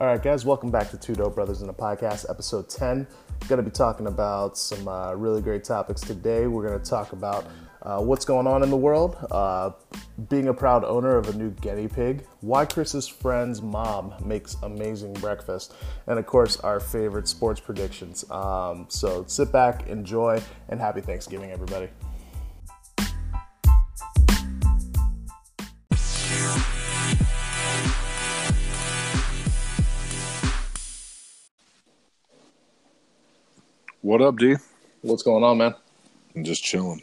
All right, guys, welcome back to Two Dope Brothers in the Podcast, episode 10. Going to be talking about some really great topics today. We're going to talk about what's going on in the world, being a proud owner of a new guinea pig, why Chris's friend's mom makes amazing breakfast, and of course, our favorite sports predictions. So sit back, enjoy, and happy Thanksgiving, everybody. What up, D? What's going on, man? I'm just chilling.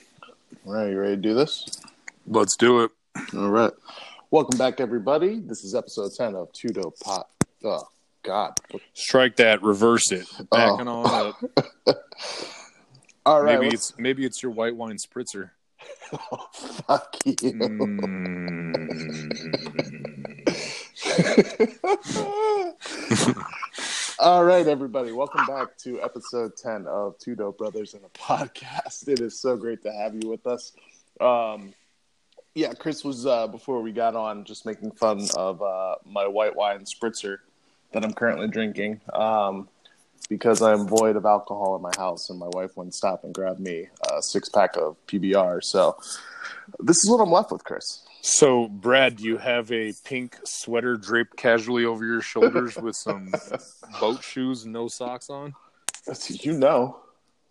All right, you ready to do this? Let's do it. All right. Welcome back, everybody. This is episode 10 of Tudo Pop. Oh, God. Strike that. Reverse it. Backing on up. All right. Maybe it's your white wine spritzer. Oh, fuck you. All right, everybody. Welcome back to episode 10 of Two Dope Brothers in a Podcast. It is so great to have you with us. Yeah, Chris was, before we got on, just making fun of my white wine spritzer that I'm currently drinking because I'm void of alcohol in my house, and my wife wouldn't stop and grab me a six-pack of PBR. So this is what I'm left with, Chris. So, Brad, do you have a pink sweater draped casually over your shoulders with some boat shoes and no socks on? You know.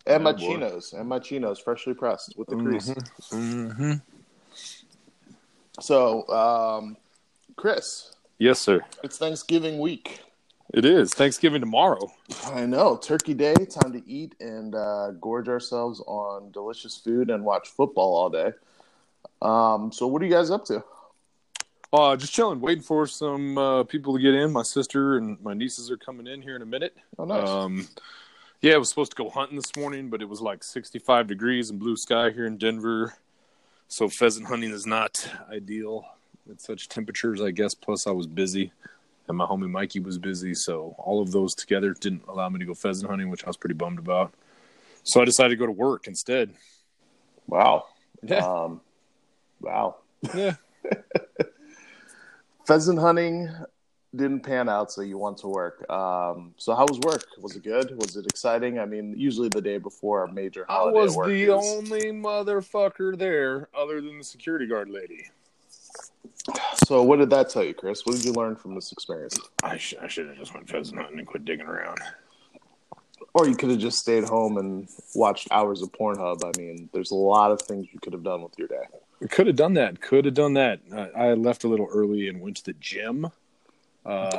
And my chinos, freshly pressed with the grease. Mm-hmm. So, Chris. Yes, sir. It's Thanksgiving week. It is. Thanksgiving tomorrow. I know. Turkey Day, time to eat and gorge ourselves on delicious food and watch football all day. So what are you guys up to? Just chilling, waiting for some people to get in. My sister and my nieces are coming in here in a minute. Oh, nice. Yeah, I was supposed to go hunting this morning, but it was like 65 degrees and blue sky here in Denver. So pheasant hunting is not ideal at such temperatures, I guess. Plus I was busy and my homie Mikey was busy. So all of those together didn't allow me to go pheasant hunting, which I was pretty bummed about. So I decided to go to work instead. Wow. Yeah. Wow. Yeah. Pheasant hunting didn't pan out, so you went to work. So how was work? Was it good? Was it exciting? I mean, usually the day before a major holiday work. I was only motherfucker there other than the security guard lady. So what did that tell you, Chris? What did you learn from this experience? I should have just went pheasant hunting and quit digging around. Or you could have just stayed home and watched hours of Pornhub. I mean, there's a lot of things you could have done with your day. Could have done that. I left a little early and went to the gym. Okay.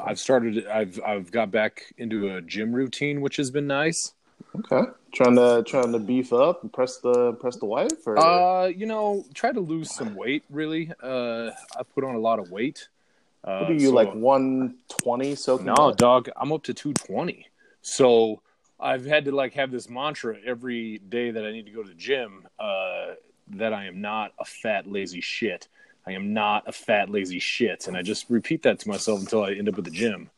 I've got back into a gym routine, which has been nice. Okay. Trying to beef up and press the wife? Or? Try to lose some weight, really. I put on a lot of weight. What are you, 120? No, dog, I'm up to 220. So I've had to, have this mantra every day that I need to go to the gym, that I am not a fat, lazy shit. I am not a fat, lazy shit. And I just repeat that to myself until I end up at the gym.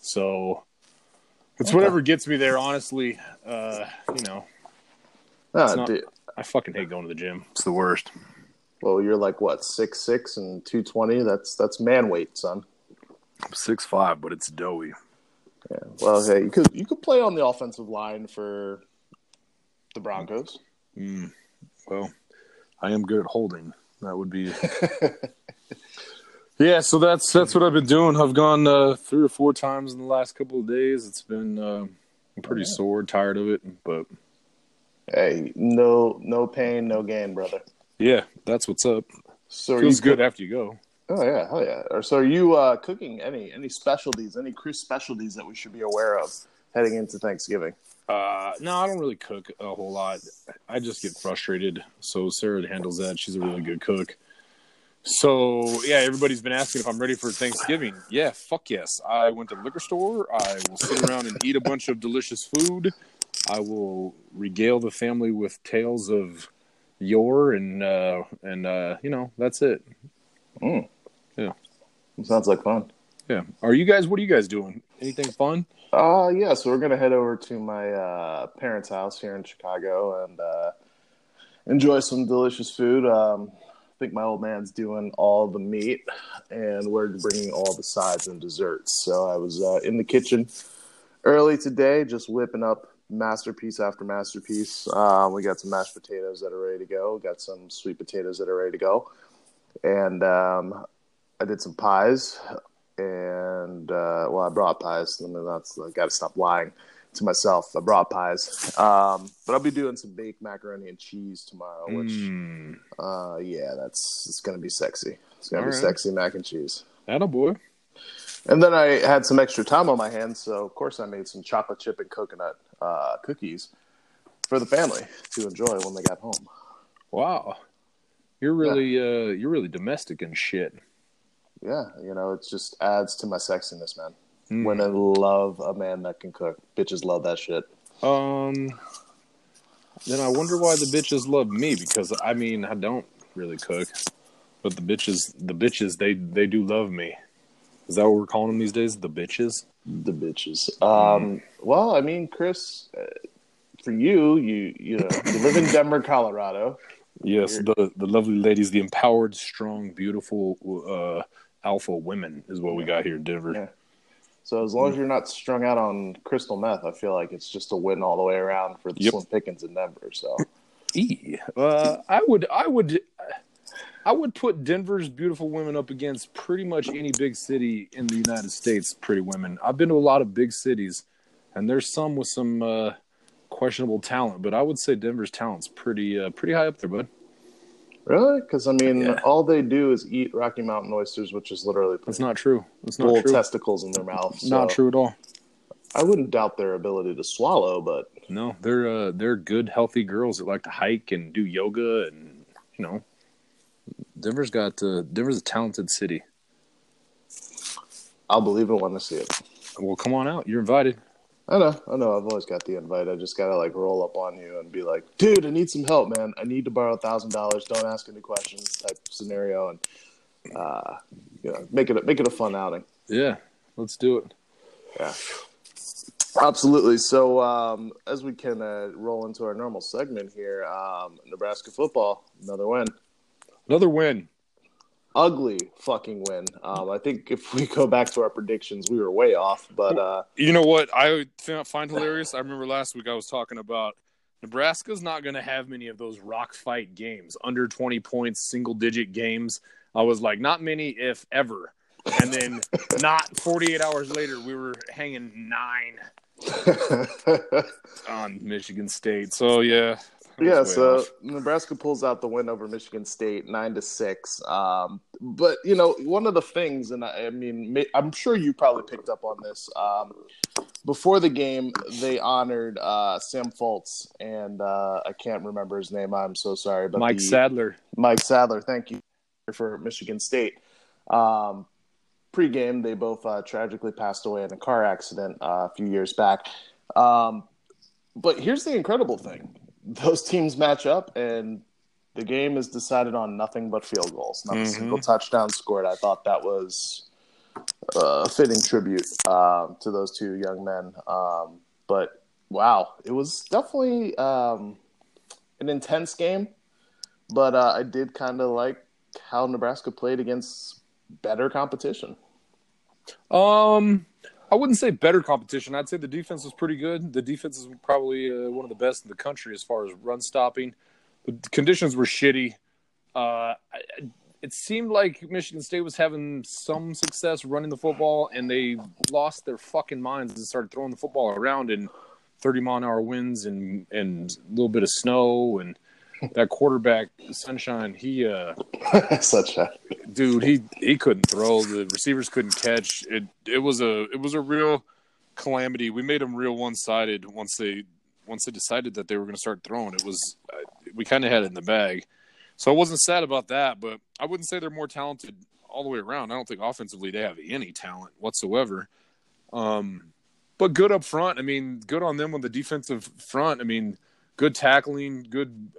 So it's whatever gets me there, honestly. I fucking hate going to the gym. It's the worst. Well, you're 6'6" and 220? That's man weight, son. I'm 6'5", but it's doughy. Yeah. Well, hey, you could play on the offensive line for the Broncos. Well, I am good at holding. That would be yeah, so that's what I've been doing. I've gone 3 or 4 times in the last couple of days. It's been I'm pretty sore, tired of it, but hey, no pain, no gain, brother. Yeah, that's what's up. So feels good after you go. Oh yeah, hell yeah. Or so are you cooking any specialties, any Chris specialties that we should be aware of heading into Thanksgiving? No, I don't really cook a whole lot. I just get frustrated. So Sarah handles that. She's a really good cook. So yeah, everybody's been asking if I'm ready for Thanksgiving. Yeah, fuck yes. I went to the liquor store. I will sit around and eat a bunch of delicious food. I will regale the family with tales of yore and that's it. Mm. Yeah. It sounds like fun. Yeah. What are you guys doing? Anything fun? Yeah, so we're going to head over to my parents' house here in Chicago and enjoy some delicious food. think my old man's doing all the meat, and we're bringing all the sides and desserts. So I was in the kitchen early today, just whipping up masterpiece after masterpiece. We got some mashed potatoes that are ready to go. Got some sweet potatoes that are ready to go. And I did some pies. And, I brought pies. I mean, I got to stop lying to myself. I brought pies. But I'll be doing some baked macaroni and cheese tomorrow, which, it's going to be sexy. It's going to be sexy mac and cheese. Atta boy. And then I had some extra time on my hands, so of course I made some chocolate chip and coconut cookies for the family to enjoy when they got home. Wow, you're really domestic and shit. Yeah, it just adds to my sexiness, man. Mm. Women love a man that can cook. Bitches love that shit. Then I wonder why the bitches love me, because I mean I don't really cook, but the bitches, they do love me. Is that what we're calling them these days? The bitches? The bitches. Well, I mean, Chris, for you live in Denver, Colorado. Yes, the lovely ladies, the empowered, strong, beautiful alpha women is what we got here in Denver. Yeah. So as long as you're not strung out on crystal meth, I feel like it's just a win all the way around for the Slim Pickens in Denver. So, I would put Denver's beautiful women up against pretty much any big city in the United States, pretty women. I've been to a lot of big cities, and there's some with some questionable talent, but I would say Denver's talent's pretty high up there, bud. Really? Because, I mean, all they do is eat Rocky Mountain oysters, which is literally... That's not true. It's not true. Testicles in their mouth. So not true at all. I wouldn't doubt their ability to swallow, but... No, they're good, healthy girls that like to hike and do yoga and, Denver's a talented city. I'll believe it when I see it. Well, come on out. You're invited. I know. I've always got the invite. I just got to, roll up on you and be like, dude, I need some help, man. I need to borrow $1,000. Don't ask any questions type scenario. And, make it a fun outing. Yeah. Let's do it. Yeah. Absolutely. So, as we can roll into our normal segment here, Nebraska football, another win. Another win. Ugly fucking win. I think if we go back to our predictions, we were way off. But you know what I find hilarious? I remember last week I was talking about Nebraska's not going to have many of those rock fight games, under 20 points, single-digit games. I was like, not many if ever. And then not 48 hours later, we were hanging 9 on Michigan State. So, yeah. Yeah, so off. Nebraska pulls out the win over Michigan State, 9-6. But one of the things, and I'm sure you probably picked up on this. Before the game, they honored Sam Foltz, and I can't remember his name. I'm so sorry, but Sadler. Mike Sadler, thank you for Michigan State. Pre-game, they both tragically passed away in a car accident a few years back. But here's the incredible thing. Those teams match up, and the game is decided on nothing but field goals. Not a single touchdown scored. I thought that was a fitting tribute to those two young men. But, wow, it was definitely an intense game. But I did kind of like how Nebraska played against better competition. I wouldn't say better competition. I'd say the defense was pretty good. The defense is probably one of the best in the country as far as run stopping. The conditions were shitty. It seemed like Michigan State was having some success running the football, and they lost their fucking minds and started throwing the football around in 30-mile-an-hour winds and a little bit of snow. And that quarterback, Sunshine, he Sunshine. Dude, he couldn't throw. The receivers couldn't catch. It was a real calamity. We made them real one-sided once they decided that they were going to start throwing. It was we kind of had it in the bag. So I wasn't sad about that, but I wouldn't say they're more talented all the way around. I don't think offensively they have any talent whatsoever. But good up front. I mean, good on them on the defensive front. I mean, good tackling, good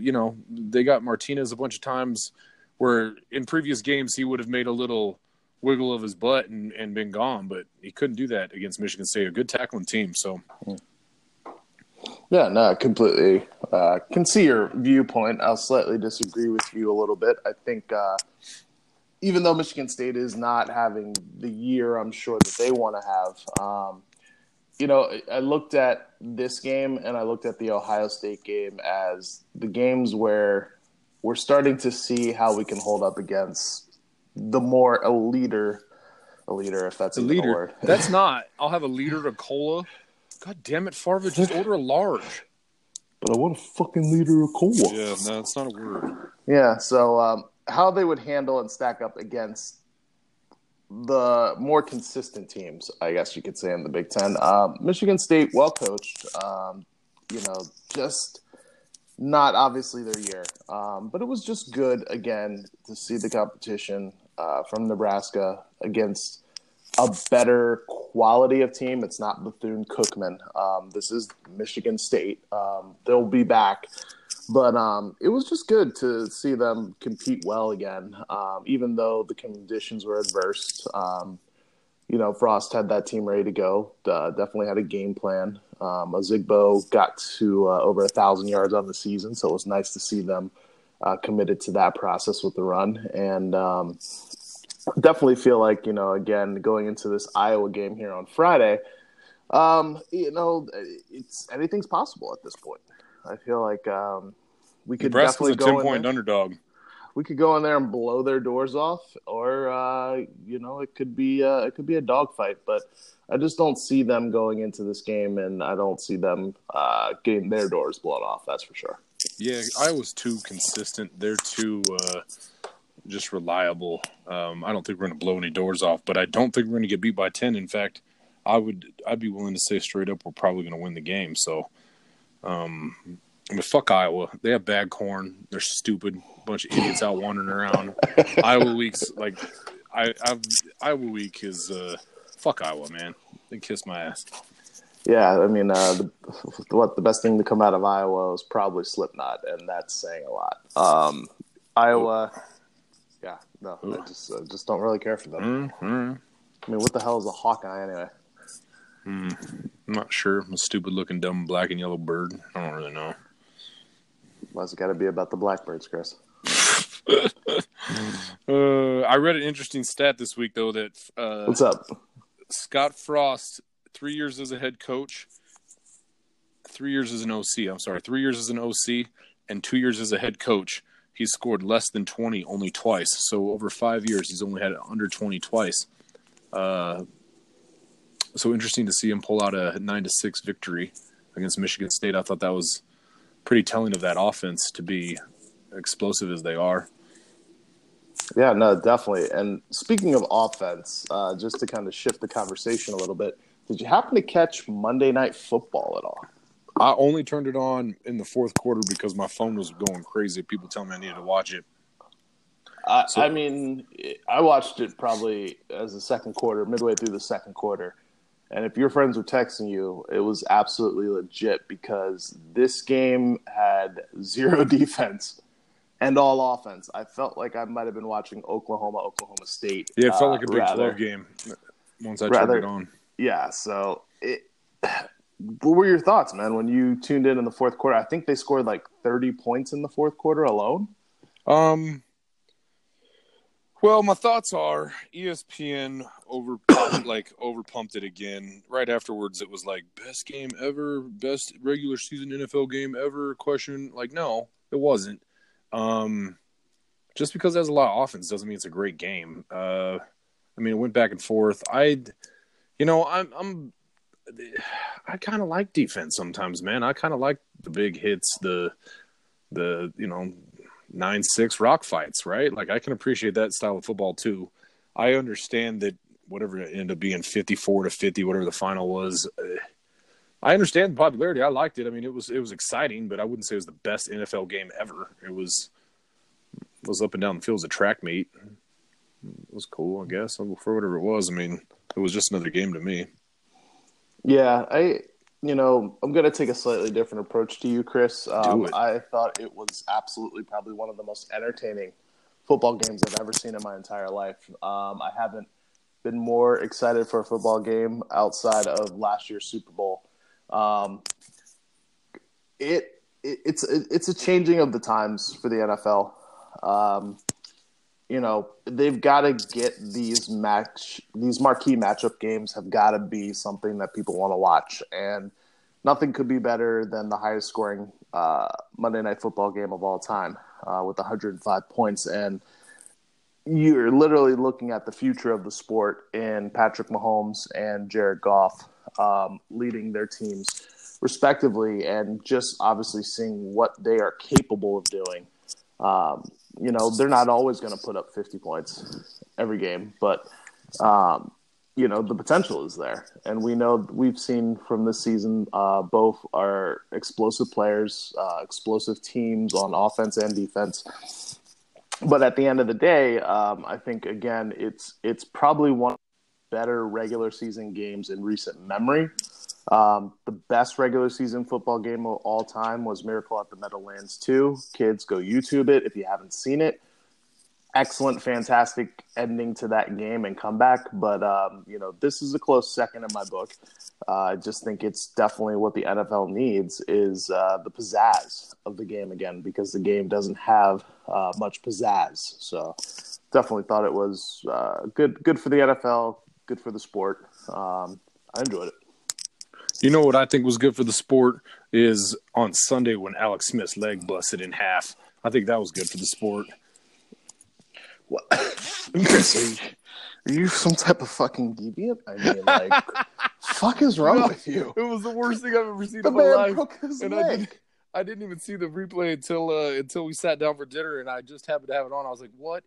they got Martinez a bunch of times where in previous games he would have made a little wiggle of his butt and been gone, but he couldn't do that against Michigan State, a good tackling team. So Yeah, no, completely. Can see your viewpoint. I'll slightly disagree with you a little bit. I think even though Michigan State is not having the year I'm sure that they want to have, you know, I looked at this game and I looked at the Ohio State game as the games where we're starting to see how we can hold up against the more a leader, if that's a leader word. That's not. I'll have a liter of cola. God damn it, Farva, just order a large. But I want a fucking liter of cola. Yeah, no, it's not a word. Yeah, so how they would handle and stack up against the more consistent teams, I guess you could say, in the Big Ten. Michigan State, well coached. You know, just not obviously their year. But it was just good, again, to see the competition from Nebraska against a better quality of team. It's not Bethune-Cookman. This is Michigan State. They'll be back. But it was just good to see them compete well again, even though the conditions were adverse. You know, Frost had that team ready to go. Definitely had a game plan. Ozigbo got to over 1,000 yards on the season, so it was nice to see them committed to that process with the run. And definitely feel like, you know, again, going into this Iowa game here on Friday, you know, it's anything's possible at this point. I feel like we could definitely go in there. Nebraska's a 10-point underdog. We could go in there and blow their doors off, or you know, it could be a dogfight. But I just don't see them going into this game, and I don't see them getting their doors blown off. That's for sure. Yeah, Iowa's too consistent. They're too just reliable. I don't think we're going to blow any doors off, but I don't think we're going to get beat by 10. In fact, I'd be willing to say straight up we're probably going to win the game. So. I mean, fuck Iowa. They have bad corn. They're stupid. Bunch of idiots out wandering around. Iowa week is fuck Iowa, man. They kiss my ass. Yeah, I mean, the best thing to come out of Iowa is probably Slipknot, and that's saying a lot. Iowa, yeah, no, I just don't really care for them. Mm-hmm. I mean, what the hell is a Hawkeye anyway? I'm not sure. I'm a stupid-looking, dumb, black and yellow bird. I don't really know. Why has it got to be about the blackbirds, Chris? I read an interesting stat this week, though, that what's up? Scott Frost, 3 years as a head coach, 3 years as an OC. I'm sorry, 3 years as an OC and 2 years as a head coach. He scored less than 20 only twice. So over 5 years, he's only had under 20 twice. So interesting to see him pull out a 9-6 victory against Michigan State. I thought that was pretty telling of that offense to be explosive as they are. Yeah, no, definitely. And speaking of offense, just to kind of shift the conversation a little bit, did you happen to catch Monday Night Football at all? I only turned it on in the fourth quarter because my phone was going crazy. People telling me I needed to watch it. So, I mean, I watched it probably as the second quarter, midway through the second quarter. And if your friends were texting you, it was absolutely legit because this game had zero defense and all offense. I felt like I might have been watching Oklahoma State. Yeah, it felt like a Big 12 game once I turned it on. Yeah, so what were your thoughts, man, when you tuned in the fourth quarter? I think they scored like 30 points in the fourth quarter alone. Well, my thoughts are ESPN overpumped it again. Right afterwards, it was like best game ever, best regular season NFL game ever. Question like, no, it wasn't. Just because it has a lot of offense doesn't mean it's a great game. I mean, it went back and forth. I kind of like defense sometimes, man. I kind of like the big hits, the you know. 9-6 rock fights, right? Like, I can appreciate that style of football too. I understand that whatever it ended up being 54-50, whatever the final was, I understand the popularity. I liked it. I mean, it was exciting, but I wouldn't say it was the best NFL game ever. It was up and down the field as a track meet. It was cool, I guess. For whatever it was, I mean, it was just another game to me. Yeah, you know, I'm going to take a slightly different approach to you, Chris. I thought it was absolutely probably one of the most entertaining football games I've ever seen in my entire life. I haven't been more excited for a football game outside of last year's Super Bowl. it's a changing of the times for the NFL. You know, they've got to get these marquee matchup games have got to be something that people want to watch, and nothing could be better than the highest scoring Monday Night Football game of all time with 105 points. And you're literally looking at the future of the sport in Patrick Mahomes and Jared Goff leading their teams respectively, and just obviously seeing what they are capable of doing. You know, they're not always going to put up 50 points every game, but, you know, the potential is there. And we know we've seen from this season, both are explosive players, explosive teams on offense and defense. But at the end of the day, I think, again, it's probably one of the better regular season games in recent memory. The best regular season football game of all time was Miracle at the Meadowlands 2. Kids, go YouTube it if you haven't seen it. Excellent, fantastic ending to that game and comeback. But, you know, this is a close second in my book. I just think it's definitely what the NFL needs is the pizzazz of the game again, because the game doesn't have much pizzazz. So definitely thought it was good for the NFL, good for the sport. I enjoyed it. You know what I think was good for the sport is on Sunday when Alex Smith's leg busted in half. I think that was good for the sport. What? Are you some type of fucking deviant? I mean, like, fuck is wrong with you? It was the worst thing I've ever seen in my life. Broke his leg. I didn't even see the replay until we sat down for dinner, and I just happened to have it on. I was like, what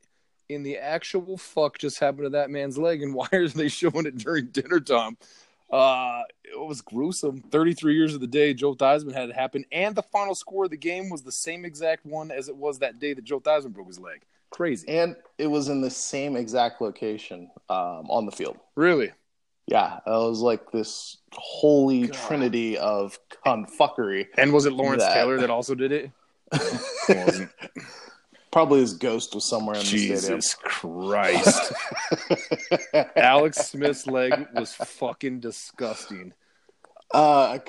in the actual fuck just happened to that man's leg, and why are they showing it during dinner time? It was gruesome. 33 years of the day Joe Theismann had it happen, and the final score of the game was the same exact one as it was that day that Joe Theismann broke his leg. Crazy. And it was in the same exact location on the field. Really? Yeah. It was like this holy trinity of confuckery. And was it Lawrence Taylor that also did it? It wasn't. Probably his ghost was somewhere in the stadium. Jesus Christ. Alex Smith's leg was fucking disgusting. I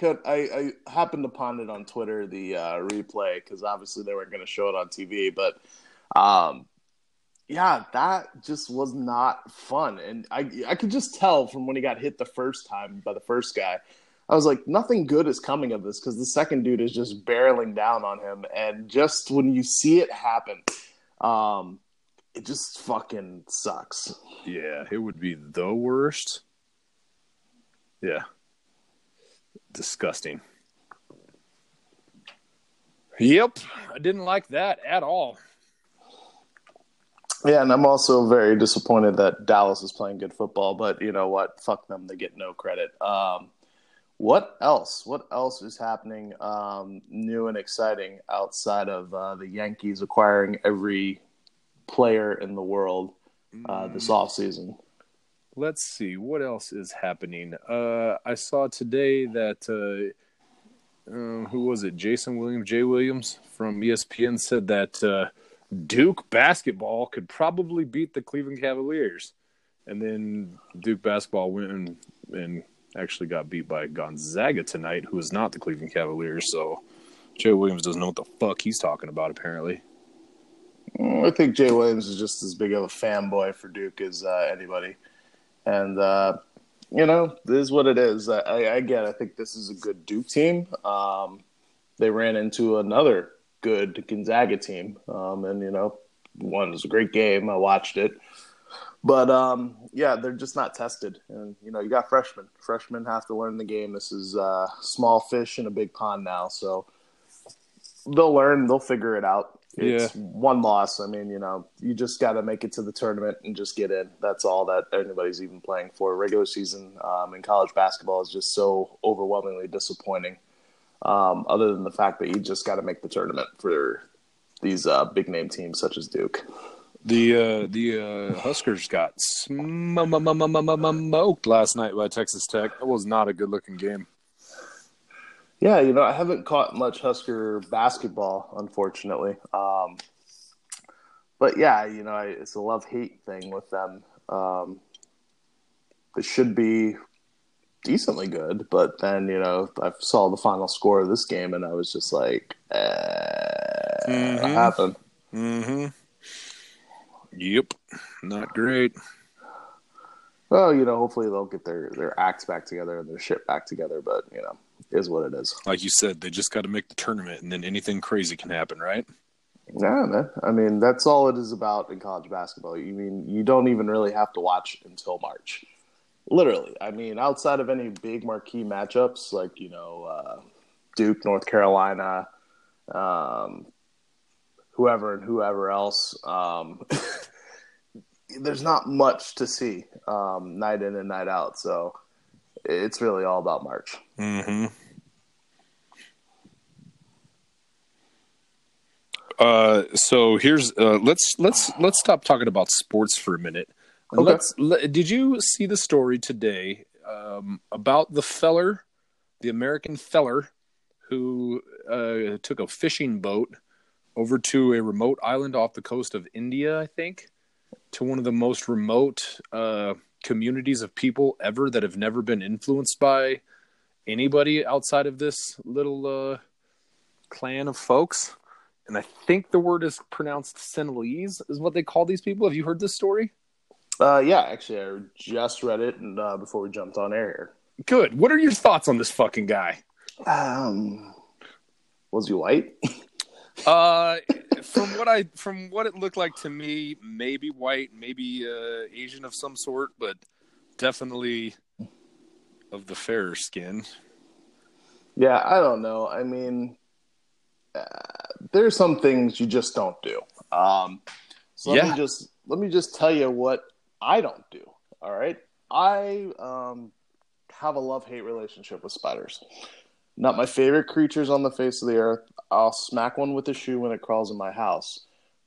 happened upon it on Twitter, the replay, because obviously they weren't going to show it on TV. But, yeah, that just was not fun. And I could just tell from when he got hit the first time by the first guy. I was like, nothing good is coming of this, because the second dude is just barreling down on him. And just when you see it happen, it just fucking sucks. Yeah, it would be the worst. Yeah. Disgusting. Yep. I didn't like that at all. Yeah, and I'm also very disappointed that Dallas is playing good football, but you know what? Fuck them. They get no credit. What else? What else is happening new and exciting outside of the Yankees acquiring every player in the world this offseason? Let's see. What else is happening? I saw today that who was it? Jay Williams from ESPN said that Duke basketball could probably beat the Cleveland Cavaliers. And then Duke basketball went and actually got beat by Gonzaga tonight, who is not the Cleveland Cavaliers. So Jay Williams doesn't know what the fuck he's talking about, apparently. I think Jay Williams is just as big of a fanboy for Duke as anybody. And, you know, this is what it is. I think this is a good Duke team. They ran into another good Gonzaga team. And, you know, one was a great game. I watched it. But, yeah, they're just not tested. And, you know, you got freshmen. Freshmen have to learn the game. This is small fish in a big pond now. So they'll learn. They'll figure it out. It's one loss. I mean, you know, you just got to make it to the tournament and just get in. That's all that anybody's even playing for. Regular season in college basketball is just so overwhelmingly disappointing, other than the fact that you just got to make the tournament for these big-name teams such as Duke. The Huskers got smoked last night by Texas Tech. That was not a good-looking game. Yeah, you know, I haven't caught much Husker basketball, unfortunately. But, yeah, you know, it's a love-hate thing with them. They should be decently good, but then, you know, I saw the final score of this game and I was just like, what happened? Yep. Not great. Well, you know, hopefully they'll get their acts back together and their shit back together, but, you know, it is what it is. Like you said, they just got to make the tournament and then anything crazy can happen, right? Yeah, man. I mean, that's all it is about in college basketball. You mean, you don't even really have to watch until March. Literally. I mean, outside of any big marquee matchups, like, you know, Duke, North Carolina, whoever and whoever else, there's not much to see night in and night out. So it's really all about March. Mm-hmm. So here's let's stop talking about sports for a minute. Okay. Did you see the story today about the American feller, who took a fishing boat over to a remote island off the coast of India, I think, to one of the most remote communities of people ever that have never been influenced by anybody outside of this little clan of folks? And I think the word is pronounced Sentinelese is what they call these people. Have you heard this story? Yeah, actually, I just read it before we jumped on air here. Good. What are your thoughts on this fucking guy? Was he white? From what it looked like to me, maybe white, maybe Asian of some sort, but definitely of the fairer skin. Yeah, I don't know. I mean, there's some things you just don't do. Let me just tell you what I don't do. All right. I have a love-hate relationship with spiders. Not my favorite creatures on the face of the earth. I'll smack one with a shoe when it crawls in my house.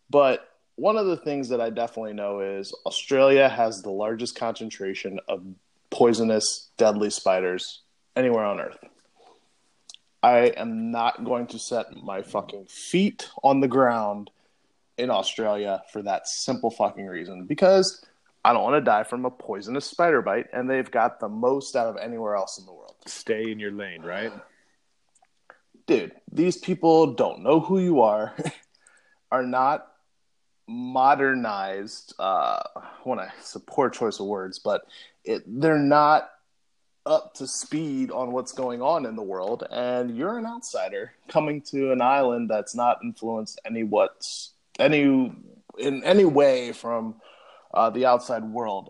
But one of the things that I definitely know is Australia has the largest concentration of poisonous, deadly spiders anywhere on earth. I am not going to set my fucking feet on the ground in Australia for that simple fucking reason, because I don't want to die from a poisonous spider bite, and they've got the most out of anywhere else in the world. Stay in your lane, right? Dude, these people don't know who you are not modernized. It's a poor choice of words, but they're not up to speed on what's going on in the world, and you're an outsider coming to an island that's not influenced in any way from the outside world.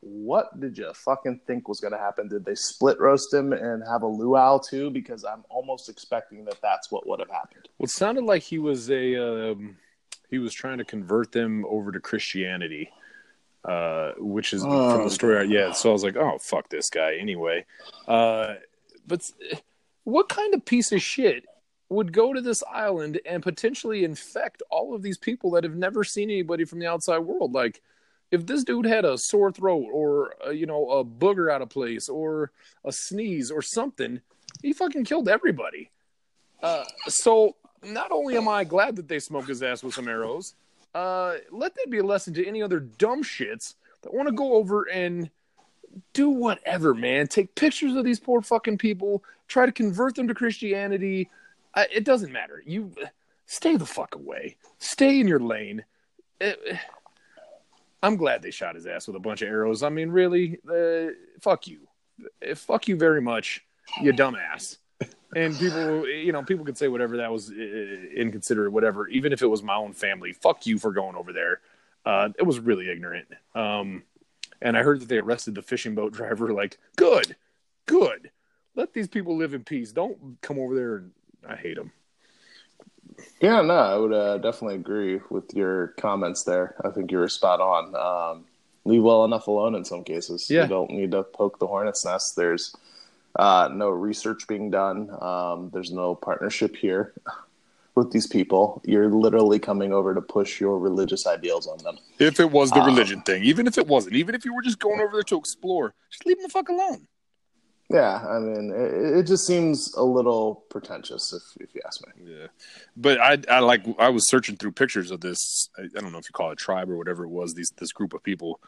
What did you fucking think was going to happen? Did they split roast him and have a luau too? Because I'm almost expecting that's what would have happened. Well, it sounded like he was he was trying to convert them over to Christianity. Which is from the story. Yeah, so I was like, oh, fuck this guy anyway. But what kind of piece of shit would go to this island and potentially infect all of these people that have never seen anybody from the outside world? Like, if this dude had a sore throat or, a booger out of place or a sneeze or something, he fucking killed everybody. So not only am I glad that they smoked his ass with some arrows, let that be a lesson to any other dumb shits that want to go over and do whatever, man. Take pictures of these poor fucking people. Try to convert them to Christianity. It doesn't matter. You stay the fuck away. Stay in your lane. I'm glad they shot his ass with a bunch of arrows. I mean, really, fuck you. Fuck you very much, you dumbass. And people could say whatever that was, inconsiderate, whatever. Even if it was my own family, fuck you for going over there. It was really ignorant. And I heard that they arrested the fishing boat driver. Like, good. Let these people live in peace. Don't come over there. And I hate them. Yeah, no, I would definitely agree with your comments there. I think you were spot on. Leave well enough alone in some cases. Yeah. You don't need to poke the hornet's nest. There's no research being done. There's no partnership here with these people. You're literally coming over to push your religious ideals on them. If it was the religion thing, even if it wasn't, even if you were just going over there to explore, just leave them the fuck alone. Yeah, I mean, it just seems a little pretentious, if you ask me. Yeah, but I was searching through pictures of this. I don't know if you call it a tribe or whatever it was. This group of people.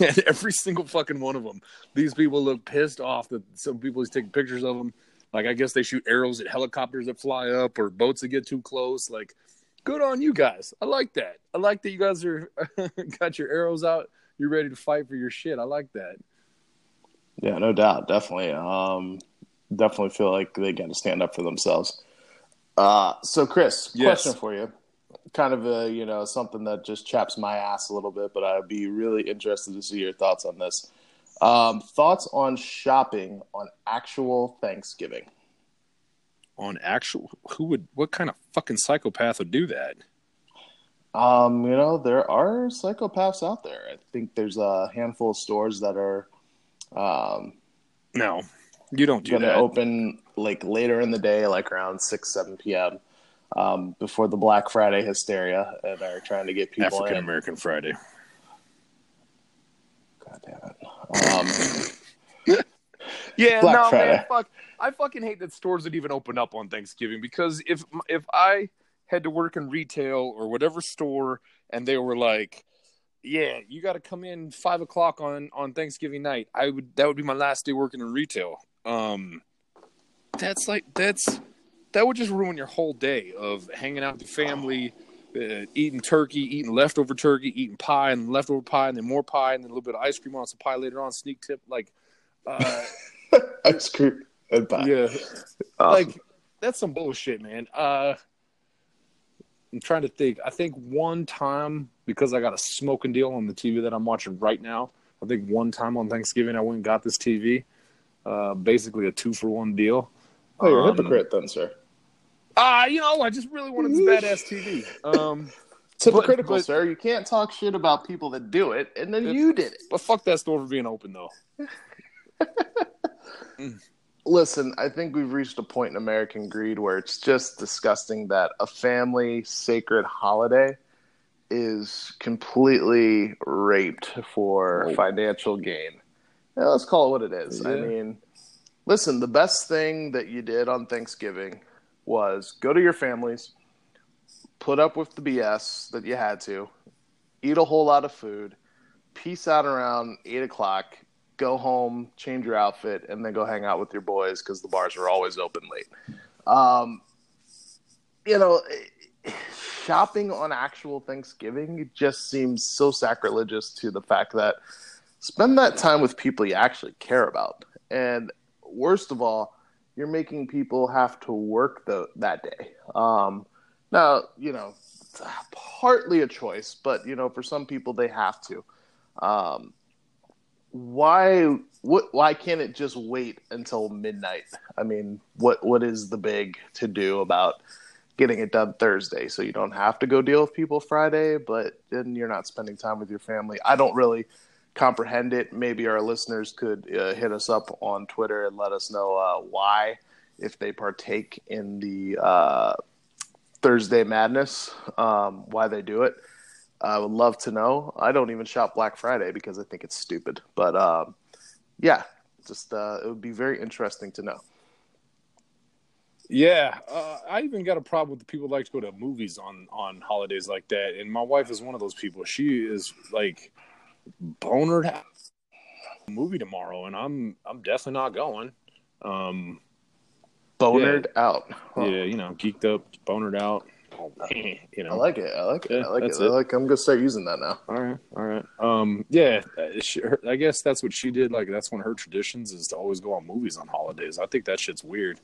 And every single fucking one of them, these people look pissed off that some people is taking pictures of them. Like, I guess they shoot arrows at helicopters that fly up or boats that get too close. Like, good on you guys. I like that. I like that you guys are got your arrows out. You're ready to fight for your shit. I like that. Yeah, no doubt. Definitely. Definitely feel like they got to stand up for themselves. So, Chris, question for you. Kind of a, you know, something that just chaps my ass a little bit, but I'd be really interested to see your thoughts on this. Thoughts on shopping on actual Thanksgiving? On actual? Who would? What kind of fucking psychopath would do that? You know, there are psychopaths out there. I think there's a handful of stores that are. No, you don't do that. Going to open like later in the day, like around 6, 7 p.m. Before the Black Friday hysteria, and are trying to get people African American Friday. God damn it! Yeah, Black Friday. Man, fuck! I fucking hate that stores would even open up on Thanksgiving, because if I had to work in retail or whatever store, and they were like, "Yeah, you got to come in 5 o'clock on Thanksgiving night," that would be my last day working in retail. That would just ruin your whole day of hanging out with your family, eating turkey, eating leftover turkey, eating pie and leftover pie, and then more pie, and then a little bit of ice cream on some pie later on, sneak tip, like ice cream and pie. Yeah, like that's some bullshit, man. I'm trying to think. I think one time, because I got a smoking deal on the TV that I'm watching right now. I think one time on Thanksgiving I went and got this TV, basically a 2-for-1 deal. Oh, you're a hypocrite then, sir. You know, I just really wanted this badass TV. It's hypocritical, sir. You can't talk shit about people that do it, and then you did it. But fuck that store for being open, though. Listen, I think we've reached a point in American greed where it's just disgusting that a family sacred holiday is completely raped for financial gain. Now, let's call it what it is. Yeah. I mean, listen, the best thing that you did on Thanksgiving was go to your families, put up with the BS that you had to, eat a whole lot of food, peace out around 8 o'clock, go home, change your outfit, and then go hang out with your boys because the bars are always open late. You know, shopping on actual Thanksgiving just seems so sacrilegious to the fact that spend that time with people you actually care about. And worst of all, you're making people have to work that day. Now, you know, it's partly a choice, but, you know, for some people they have to. Why can't it just wait until midnight? I mean, what is the big to-do about getting it done Thursday? So you don't have to go deal with people Friday, but then you're not spending time with your family. I don't really comprehend it. Maybe our listeners could hit us up on Twitter and let us know why, if they partake in the Thursday madness, why they do it. I would love to know. I don't even shop Black Friday because I think it's stupid. But it would be very interesting to know. Yeah, I even got a problem with the people who like to go to movies on holidays like that. And my wife is one of those people. She is like bonered out movie tomorrow, and I'm definitely not going. Bonered out. Huh. Yeah, you know, geeked up, bonered out. You know, I like it. I like it. I'm gonna start using that now. All right. Yeah, I guess that's what she did. Like, that's one of her traditions is to always go on movies on holidays. I think that shit's weird.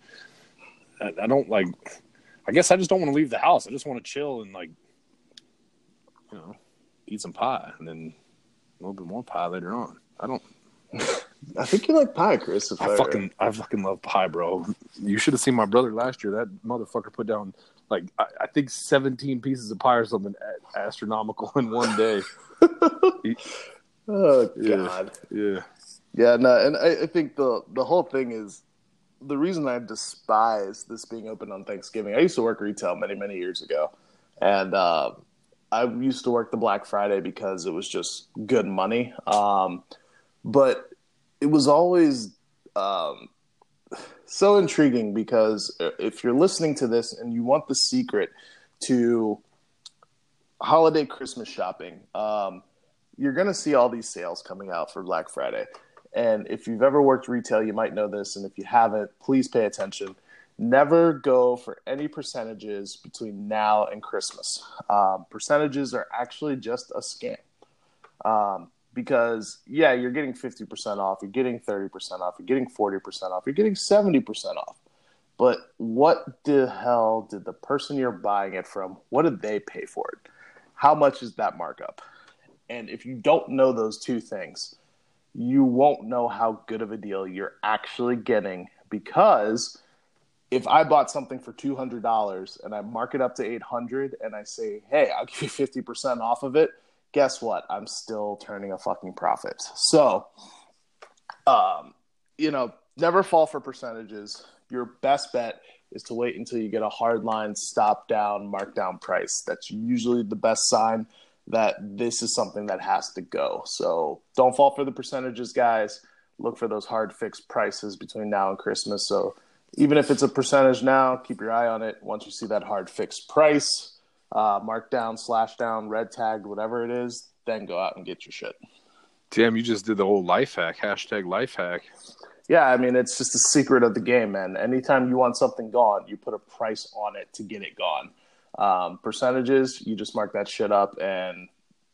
I don't like. I guess I just don't want to leave the house. I just want to chill and, like, you know, eat some pie and then a little bit more pie later on. I don't. I think you like pie, Chris. I fucking love pie, bro. You should have seen my brother last year. That motherfucker put down like I think 17 pieces of pie or something astronomical in one day. Oh God. Yeah. No, and I think the whole thing is the reason I despise this being open on Thanksgiving. I used to work retail many years ago, and I used to work the Black Friday because it was just good money. But it was always so intriguing because if you're listening to this and you want the secret to holiday Christmas shopping, you're going to see all these sales coming out for Black Friday. And if you've ever worked retail, you might know this. And if you haven't, please pay attention. Never go for any percentages between now and Christmas. Percentages are actually just a scam. Because, yeah, you're getting 50% off, you're getting 30% off, you're getting 40% off, you're getting 70% off. But what the hell did the person you're buying it from, what did they pay for it? How much is that markup? And if you don't know those two things, you won't know how good of a deal you're actually getting. Because if I bought something for $200 and I mark it up to $800 and I say, hey, I'll give you 50% off of it, guess what? I'm still turning a fucking profit. So, never fall for percentages. Your best bet is to wait until you get a hard line, stop down, mark down price. That's usually the best sign that this is something that has to go. So don't fall for the percentages, guys. Look for those hard fixed prices between now and Christmas. So even if it's a percentage now, keep your eye on it. Once you see that hard fixed price, markdown, slash down, red tag, whatever it is, then go out and get your shit. Damn, you just did the whole life hack, hashtag life hack. Yeah, I mean, it's just the secret of the game, man. Anytime you want something gone, you put a price on it to get it gone. Percentages, you just mark that shit up, and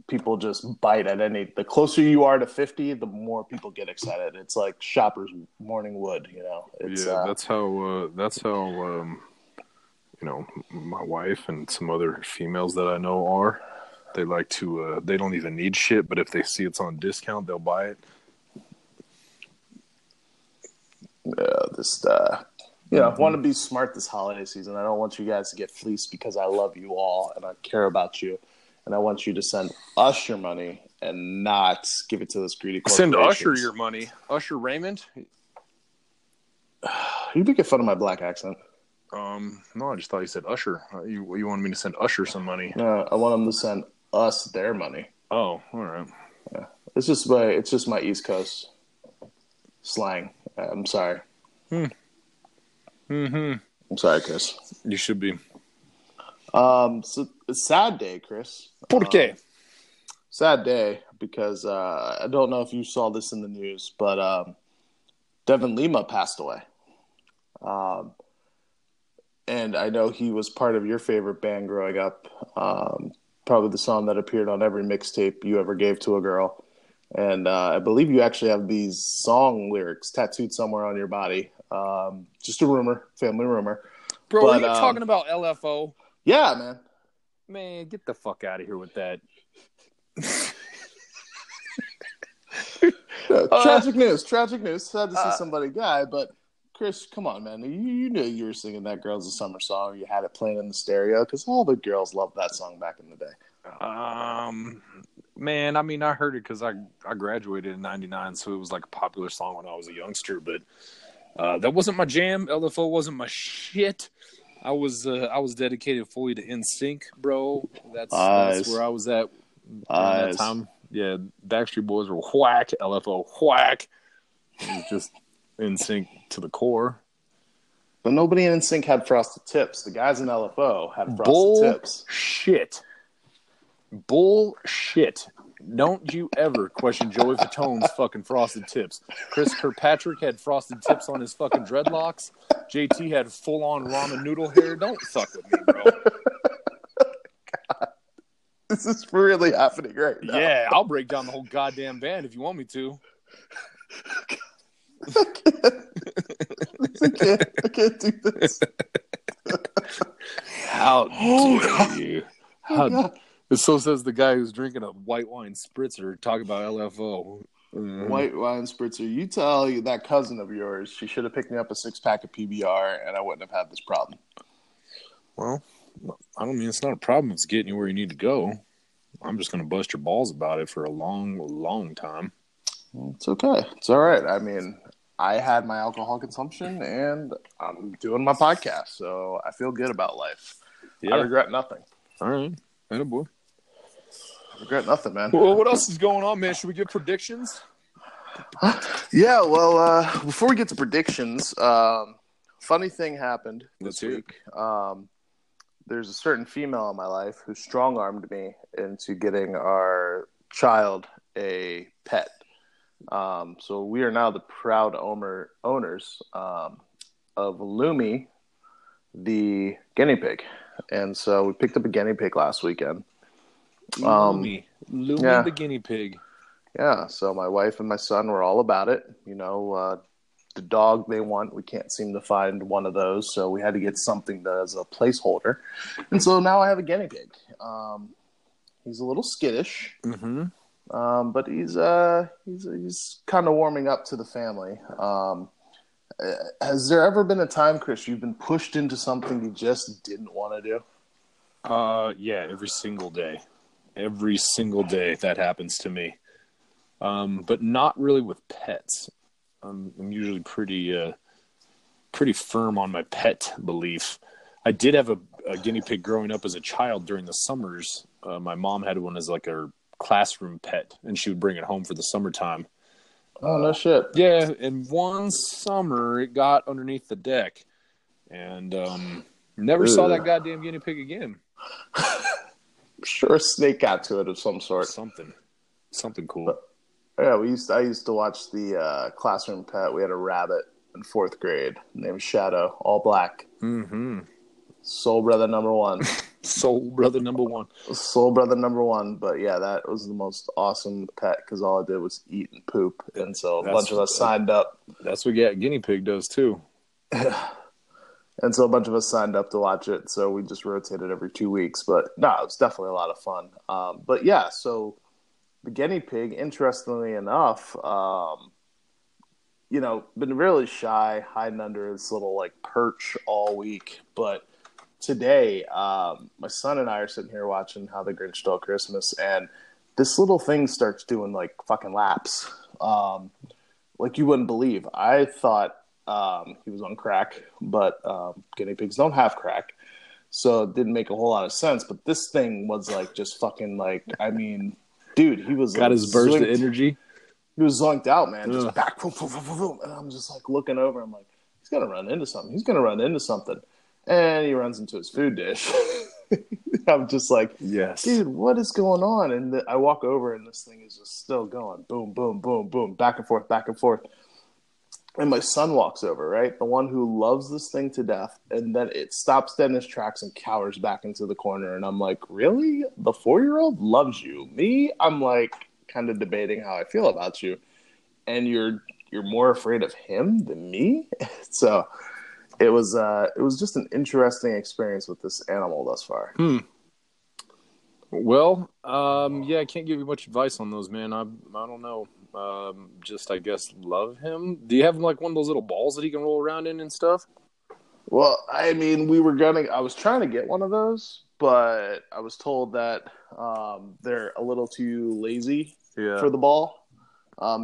people just bite at any. The closer you are to 50, the more people get excited. It's like shoppers' morning wood, you know. It's, that's how my wife and some other females that I know are. They like to. They don't even need shit, but if they see it's on discount, they'll buy it. I want to be smart this holiday season. I don't want you guys to get fleeced because I love you all and I care about you. And I want you to send us your money and not give it to those greedy corporations. Send Usher your money. Usher Raymond? You do get fun of my black accent. No, I just thought you said Usher. You wanted me to send Usher some money. No, I want them to send us their money. Oh, all right. Yeah. It's just my East Coast slang. I'm sorry. I'm sorry, Chris. You should be. So it's a sad day, Chris. Por qué? Sad day because I don't know if you saw this in the news, but Devin Lima passed away. And I know he was part of your favorite band growing up. Probably the song that appeared on every mixtape you ever gave to a girl. And I believe you actually have these song lyrics tattooed somewhere on your body. Just a rumor, family rumor. Bro, but, are you talking about LFO? Yeah, man. Man, get the fuck out of here with that. Tragic news. Sad to see somebody die, but Chris, come on, man. You knew you were singing that Girls of Summer song. You had it playing in the stereo because all the girls loved that song back in the day. Man, I mean, I heard it because I graduated in 99, so it was like a popular song when I was a youngster, but that wasn't my jam. LFO wasn't my shit. I was dedicated fully to NSYNC, bro. That's where I was at during that time. Yeah, Backstreet Boys were whack, LFO whack. It was just NSYNC to the core. But nobody in NSYNC had frosted tips. The guys in LFO had frosted tips. Bullshit. Don't you ever question Joey Fatone's fucking frosted tips. Chris Kirkpatrick had frosted tips on his fucking dreadlocks. JT had full-on ramen noodle hair. Don't fuck with me, bro. God. This is really happening right now. Yeah, I'll break down the whole goddamn band if you want me to. I can't do this. How dare you? So says the guy who's drinking a white wine spritzer. Talk about LFO. Mm. White wine spritzer. You tell that cousin of yours, she should have picked me up a 6-pack of PBR, and I wouldn't have had this problem. Well, I don't mean it's not a problem. It's getting you where you need to go. I'm just going to bust your balls about it for a long, long time. It's okay. It's all right. I mean, I had my alcohol consumption, and I'm doing my podcast, so I feel good about life. Yeah. I regret nothing. All right. Attaboy. I regret nothing, man. Well, what else is going on, man? Should we give predictions? Yeah, well, before we get to predictions, funny thing happened this week. There's a certain female in my life who strong-armed me into getting our child a pet. So we are now the proud owners of Lumi, the guinea pig. And so we picked up a guinea pig last weekend. Lumi yeah. The guinea pig. Yeah, so my wife and my son were all about it. You know, the dog they want, we can't seem to find one of those, so we had to get something that is a placeholder. And so now I have a guinea pig. He's a little skittish, but he's kind of warming up to the family. Has there ever been a time, Chris, you've been pushed into something you just didn't want to do? Yeah, every single day. Every single day that happens to me. But not really with pets. I'm usually pretty firm on my pet belief. I did have a guinea pig growing up as a child during the summers. My mom had one as like her classroom pet, and she would bring it home for the summertime. Oh, no shit. Yeah, and one summer it got underneath the deck, and never saw that goddamn guinea pig again. I'm sure a snake got to it of some sort. Something cool. But, yeah, I used to watch the classroom pet. We had a rabbit in 4th grade named Shadow, all black. Mm-hmm. Soul brother number one. But yeah, that was the most awesome pet because all I did was eat and poop, and so a bunch of us signed up. That's what guinea pig does too. And so a bunch of us signed up to watch it. So we just rotated every 2 weeks. But no, it was definitely a lot of fun. But yeah, so the guinea pig, interestingly enough, you know, been really shy, hiding under this little like perch all week, but. Today, my son and I are sitting here watching How the Grinch Stole Christmas, and this little thing starts doing, like, fucking laps. Like, you wouldn't believe. I thought he was on crack, but guinea pigs don't have crack, so it didn't make a whole lot of sense. But this thing was, like, just fucking, like, I mean, dude, he was... Got like, his burst of energy? He was zonked out, man. Ugh. Just back, boom, boom, boom, boom, boom. And I'm just, like, looking over. I'm like, he's going to run into something. And he runs into his food dish. I'm just like, yes, dude, what is going on? And I walk over, and this thing is just still going. Boom, boom, boom, boom, back and forth, back and forth. And my son walks over, right? The one who loves this thing to death. And then it stops dead in its tracks and cowers back into the corner. And I'm like, really? The 4-year-old loves you. Me? I'm like kind of debating how I feel about you. And you're more afraid of him than me? So... It was just an interesting experience with this animal thus far. Well, yeah, I can't give you much advice on those, man. I don't know. Just, I guess, love him. Do you have, like, one of those little balls that he can roll around in and stuff? Well, I mean, I was trying to get one of those, but I was told that they're a little too lazy for the ball.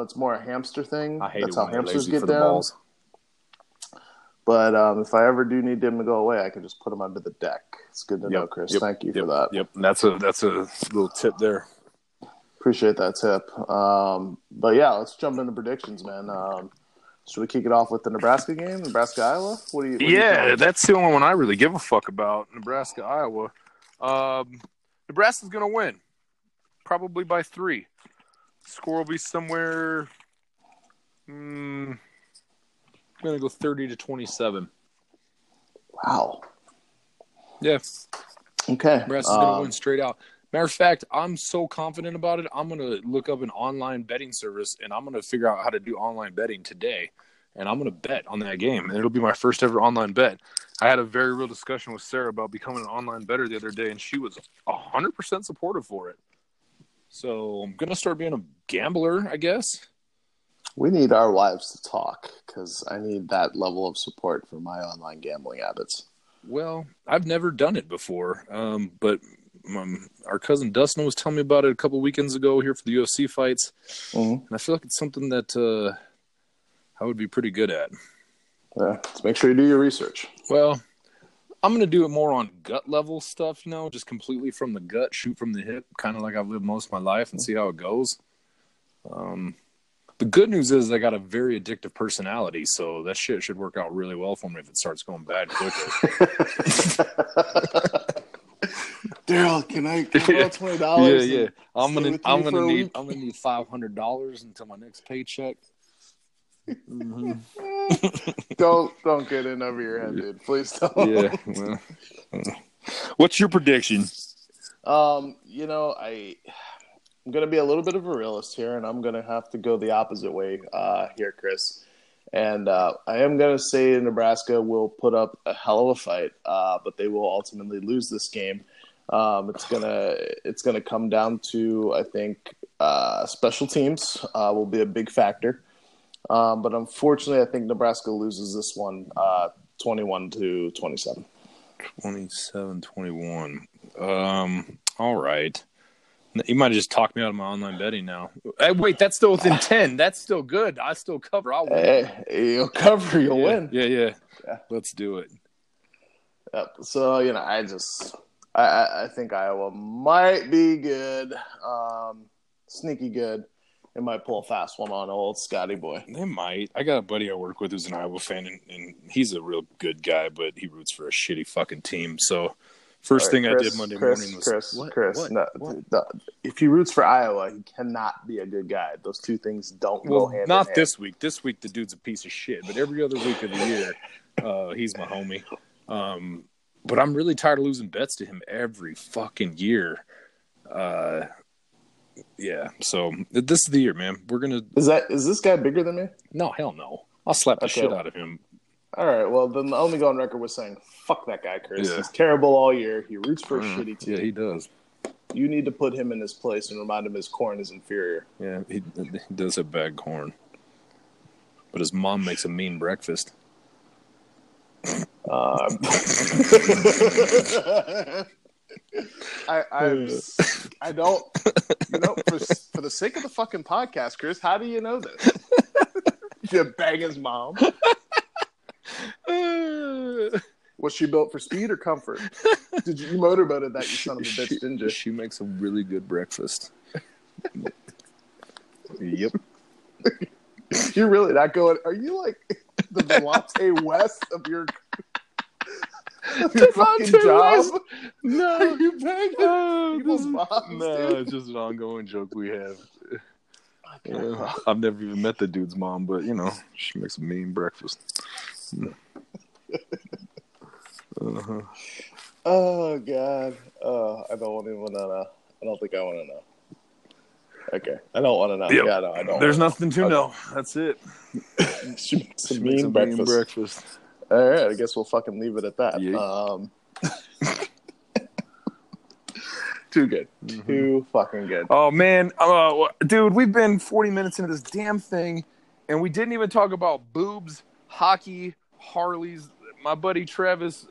It's more a hamster thing. I hate That's it how when hamsters lazy get for down. The balls. But if I ever do need them to go away, I can just put them under the deck. It's good to know, Chris. Thank you for that. And that's a little tip there. Appreciate that tip. But yeah, let's jump into predictions, man. Should we kick it off with the Nebraska game, Nebraska Iowa? What do you that's the only one I really give a fuck about, Nebraska Iowa. Nebraska's gonna win, probably by 3. Score will be somewhere. I'm going to go 30-27. Wow. Yeah. Okay. Nebraska's going to win straight out. Matter of fact, I'm so confident about it, I'm going to look up an online betting service, and I'm going to figure out how to do online betting today, and I'm going to bet on that game, and it'll be my first ever online bet. I had a very real discussion with Sarah about becoming an online bettor the other day, and she was 100% supportive for it. So I'm going to start being a gambler, I guess. We need our wives to talk because I need that level of support for my online gambling habits. Well, I've never done it before, but our cousin Dustin was telling me about it a couple weekends ago here for the UFC fights, and I feel like it's something that I would be pretty good at. Yeah, just make sure you do your research. Well, I'm going to do it more on gut level stuff, you know, just completely from the gut, shoot from the hip, kind of like I've lived most of my life and see how it goes. The good news is I got a very addictive personality, so that shit should work out really well for me if it starts going bad quickly. Daryl, can I borrow $20? Yeah, yeah. I'm gonna need $500 until my next paycheck. Mm-hmm. Don't get in over your head, dude. Please don't. Yeah. What's your prediction? I'm gonna be a little bit of a realist here, and I'm gonna have to go the opposite way here, Chris. And I am going to say Nebraska will put up a hell of a fight, but they will ultimately lose this game. It's gonna come down to, I think, special teams will be a big factor. But unfortunately, I think Nebraska loses this one 21-27. 27-21. All right. You might have just talked me out of my online betting now. Hey, wait, that's still within 10. That's still good. I still cover. I'll win. Hey, you'll cover. You'll win. Yeah. Let's do it. Yep. So, I think Iowa might be good, sneaky good. They might pull a fast one on old Scotty boy. They might. I got a buddy I work with who's an Iowa fan, and he's a real good guy, but he roots for a shitty fucking team, so... First thing I did Monday morning was, if he roots for Iowa, he cannot be a good guy. Those two things don't go hand in hand. Not this week. This week, the dude's a piece of shit. But every other week of the year, he's my homie. But I'm really tired of losing bets to him every fucking year. So this is the year, man. We're gonna. Is this guy bigger than me? No, hell no. I'll slap the shit out of him. All right, well, then I'll only go on record with saying, fuck that guy, Chris. Yeah. He's terrible all year. He roots for a shitty team. Yeah, he does. You need to put him in his place and remind him his corn is inferior. Yeah, he does have bad corn. But his mom makes a mean breakfast. I don't... for the sake of the fucking podcast, Chris, how do you know this? You bang his mom. Was she built for speed or comfort? Did you motorboated that, you son of a bitch, didn't you? She makes a really good breakfast. Yep. You're really not going... Are you like the Delonte West of your fucking job? West? No. Are you banging people's moms, dude? It's just an ongoing joke we have. Yeah, I've never even met the dude's mom, but, she makes a mean breakfast. Uh-huh. Oh, God. I don't think I want to know. Okay. I don't want to know. Yep. Yeah, no, I don't. There's nothing to know. That's it. She makes a mean breakfast. All right. I guess we'll fucking leave it at that. Yeah. Too good. Mm-hmm. Too fucking good. Oh, man. Dude, we've been 40 minutes into this damn thing, and we didn't even talk about boobs, hockey, Harleys. My buddy Travis,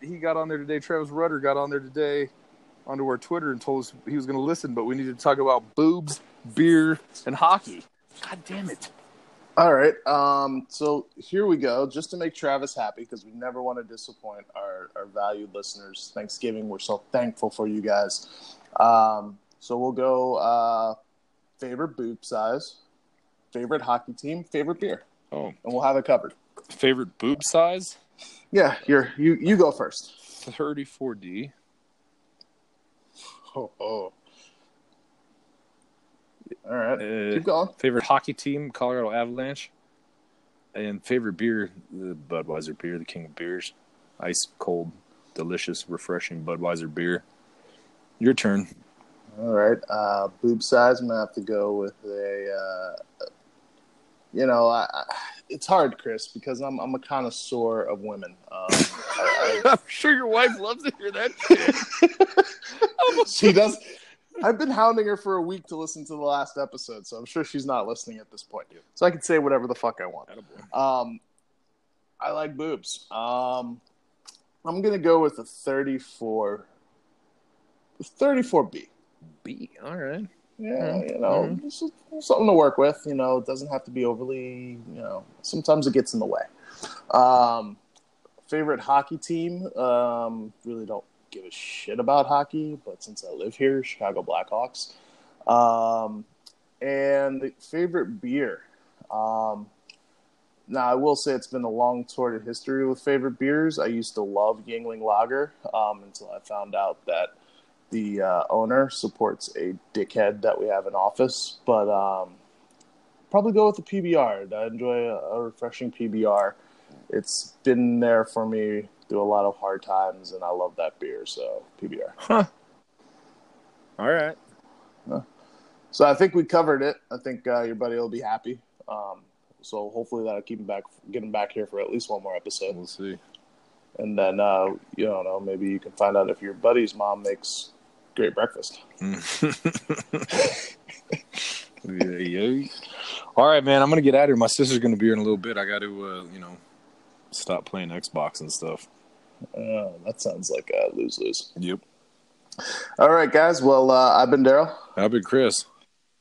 he got on there today. Travis Rudder got on there today onto our Twitter and told us he was going to listen, but we needed to talk about boobs, beer, and hockey. God damn it. All right. So here we go. Just to make Travis happy, because we never want to disappoint our valued listeners. Thanksgiving, we're so thankful for you guys. So we'll go favorite boob size, favorite hockey team, favorite beer. Oh. And we'll have it covered. Favorite boob size? Yeah, you go first. 34D. Oh. All right, keep going. Favorite hockey team, Colorado Avalanche. And favorite beer, the Budweiser beer, the king of beers. Ice cold, delicious, refreshing Budweiser beer. Your turn. All right, boob size, I'm going to have to go with a, it's hard, Chris, because I'm a connoisseur of women. I'm sure your wife loves to hear that shit. She does. I've been hounding her for a week to listen to the last episode, so I'm sure she's not listening at this point. So I can say whatever the fuck I want. I like boobs. I'm going to go with a 34B. B, all right. Yeah, something to work with. It doesn't have to be overly, sometimes it gets in the way. Favorite hockey team, really don't give a shit about hockey, but since I live here, Chicago Blackhawks. And favorite beer. Now, I will say it's been a long tortured history with favorite beers. I used to love Yingling Lager until I found out that the owner supports a dickhead that we have in office, but probably go with the PBR. I enjoy a refreshing PBR. It's been there for me through a lot of hard times, and I love that beer, so PBR. Huh. All right. So I think we covered it. I think your buddy will be happy. So hopefully that'll keep him back, get him back here for at least one more episode. We'll see. And then, you don't know, maybe you can find out if your buddy's mom makes great breakfast. Yeah. All right, man, I'm going to get out of here. My sister's going to be here in a little bit. I got to, you know, stop playing Xbox and stuff. That sounds like a lose-lose. Yep. All right, guys. Well, I've been Daryl. I've been Chris.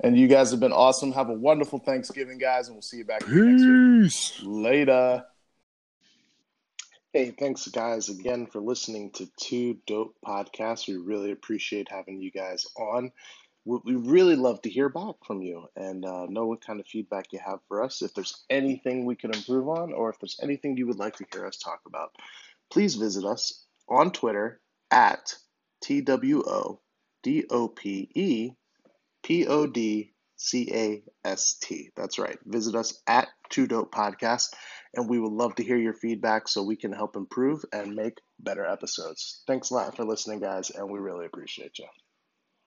And you guys have been awesome. Have a wonderful Thanksgiving, guys, and we'll see you back next week. Later. Hey, thanks, guys, again for listening to Two Dope Podcasts. We really appreciate having you guys on. We really love to hear back from you and know what kind of feedback you have for us. If there's anything we can improve on or if there's anything you would like to hear us talk about, please visit us on Twitter at TwoDopePodcast. That's right. Visit us at Two Dope Podcast, and we would love to hear your feedback so we can help improve and make better episodes. Thanks a lot for listening, guys, and we really appreciate you.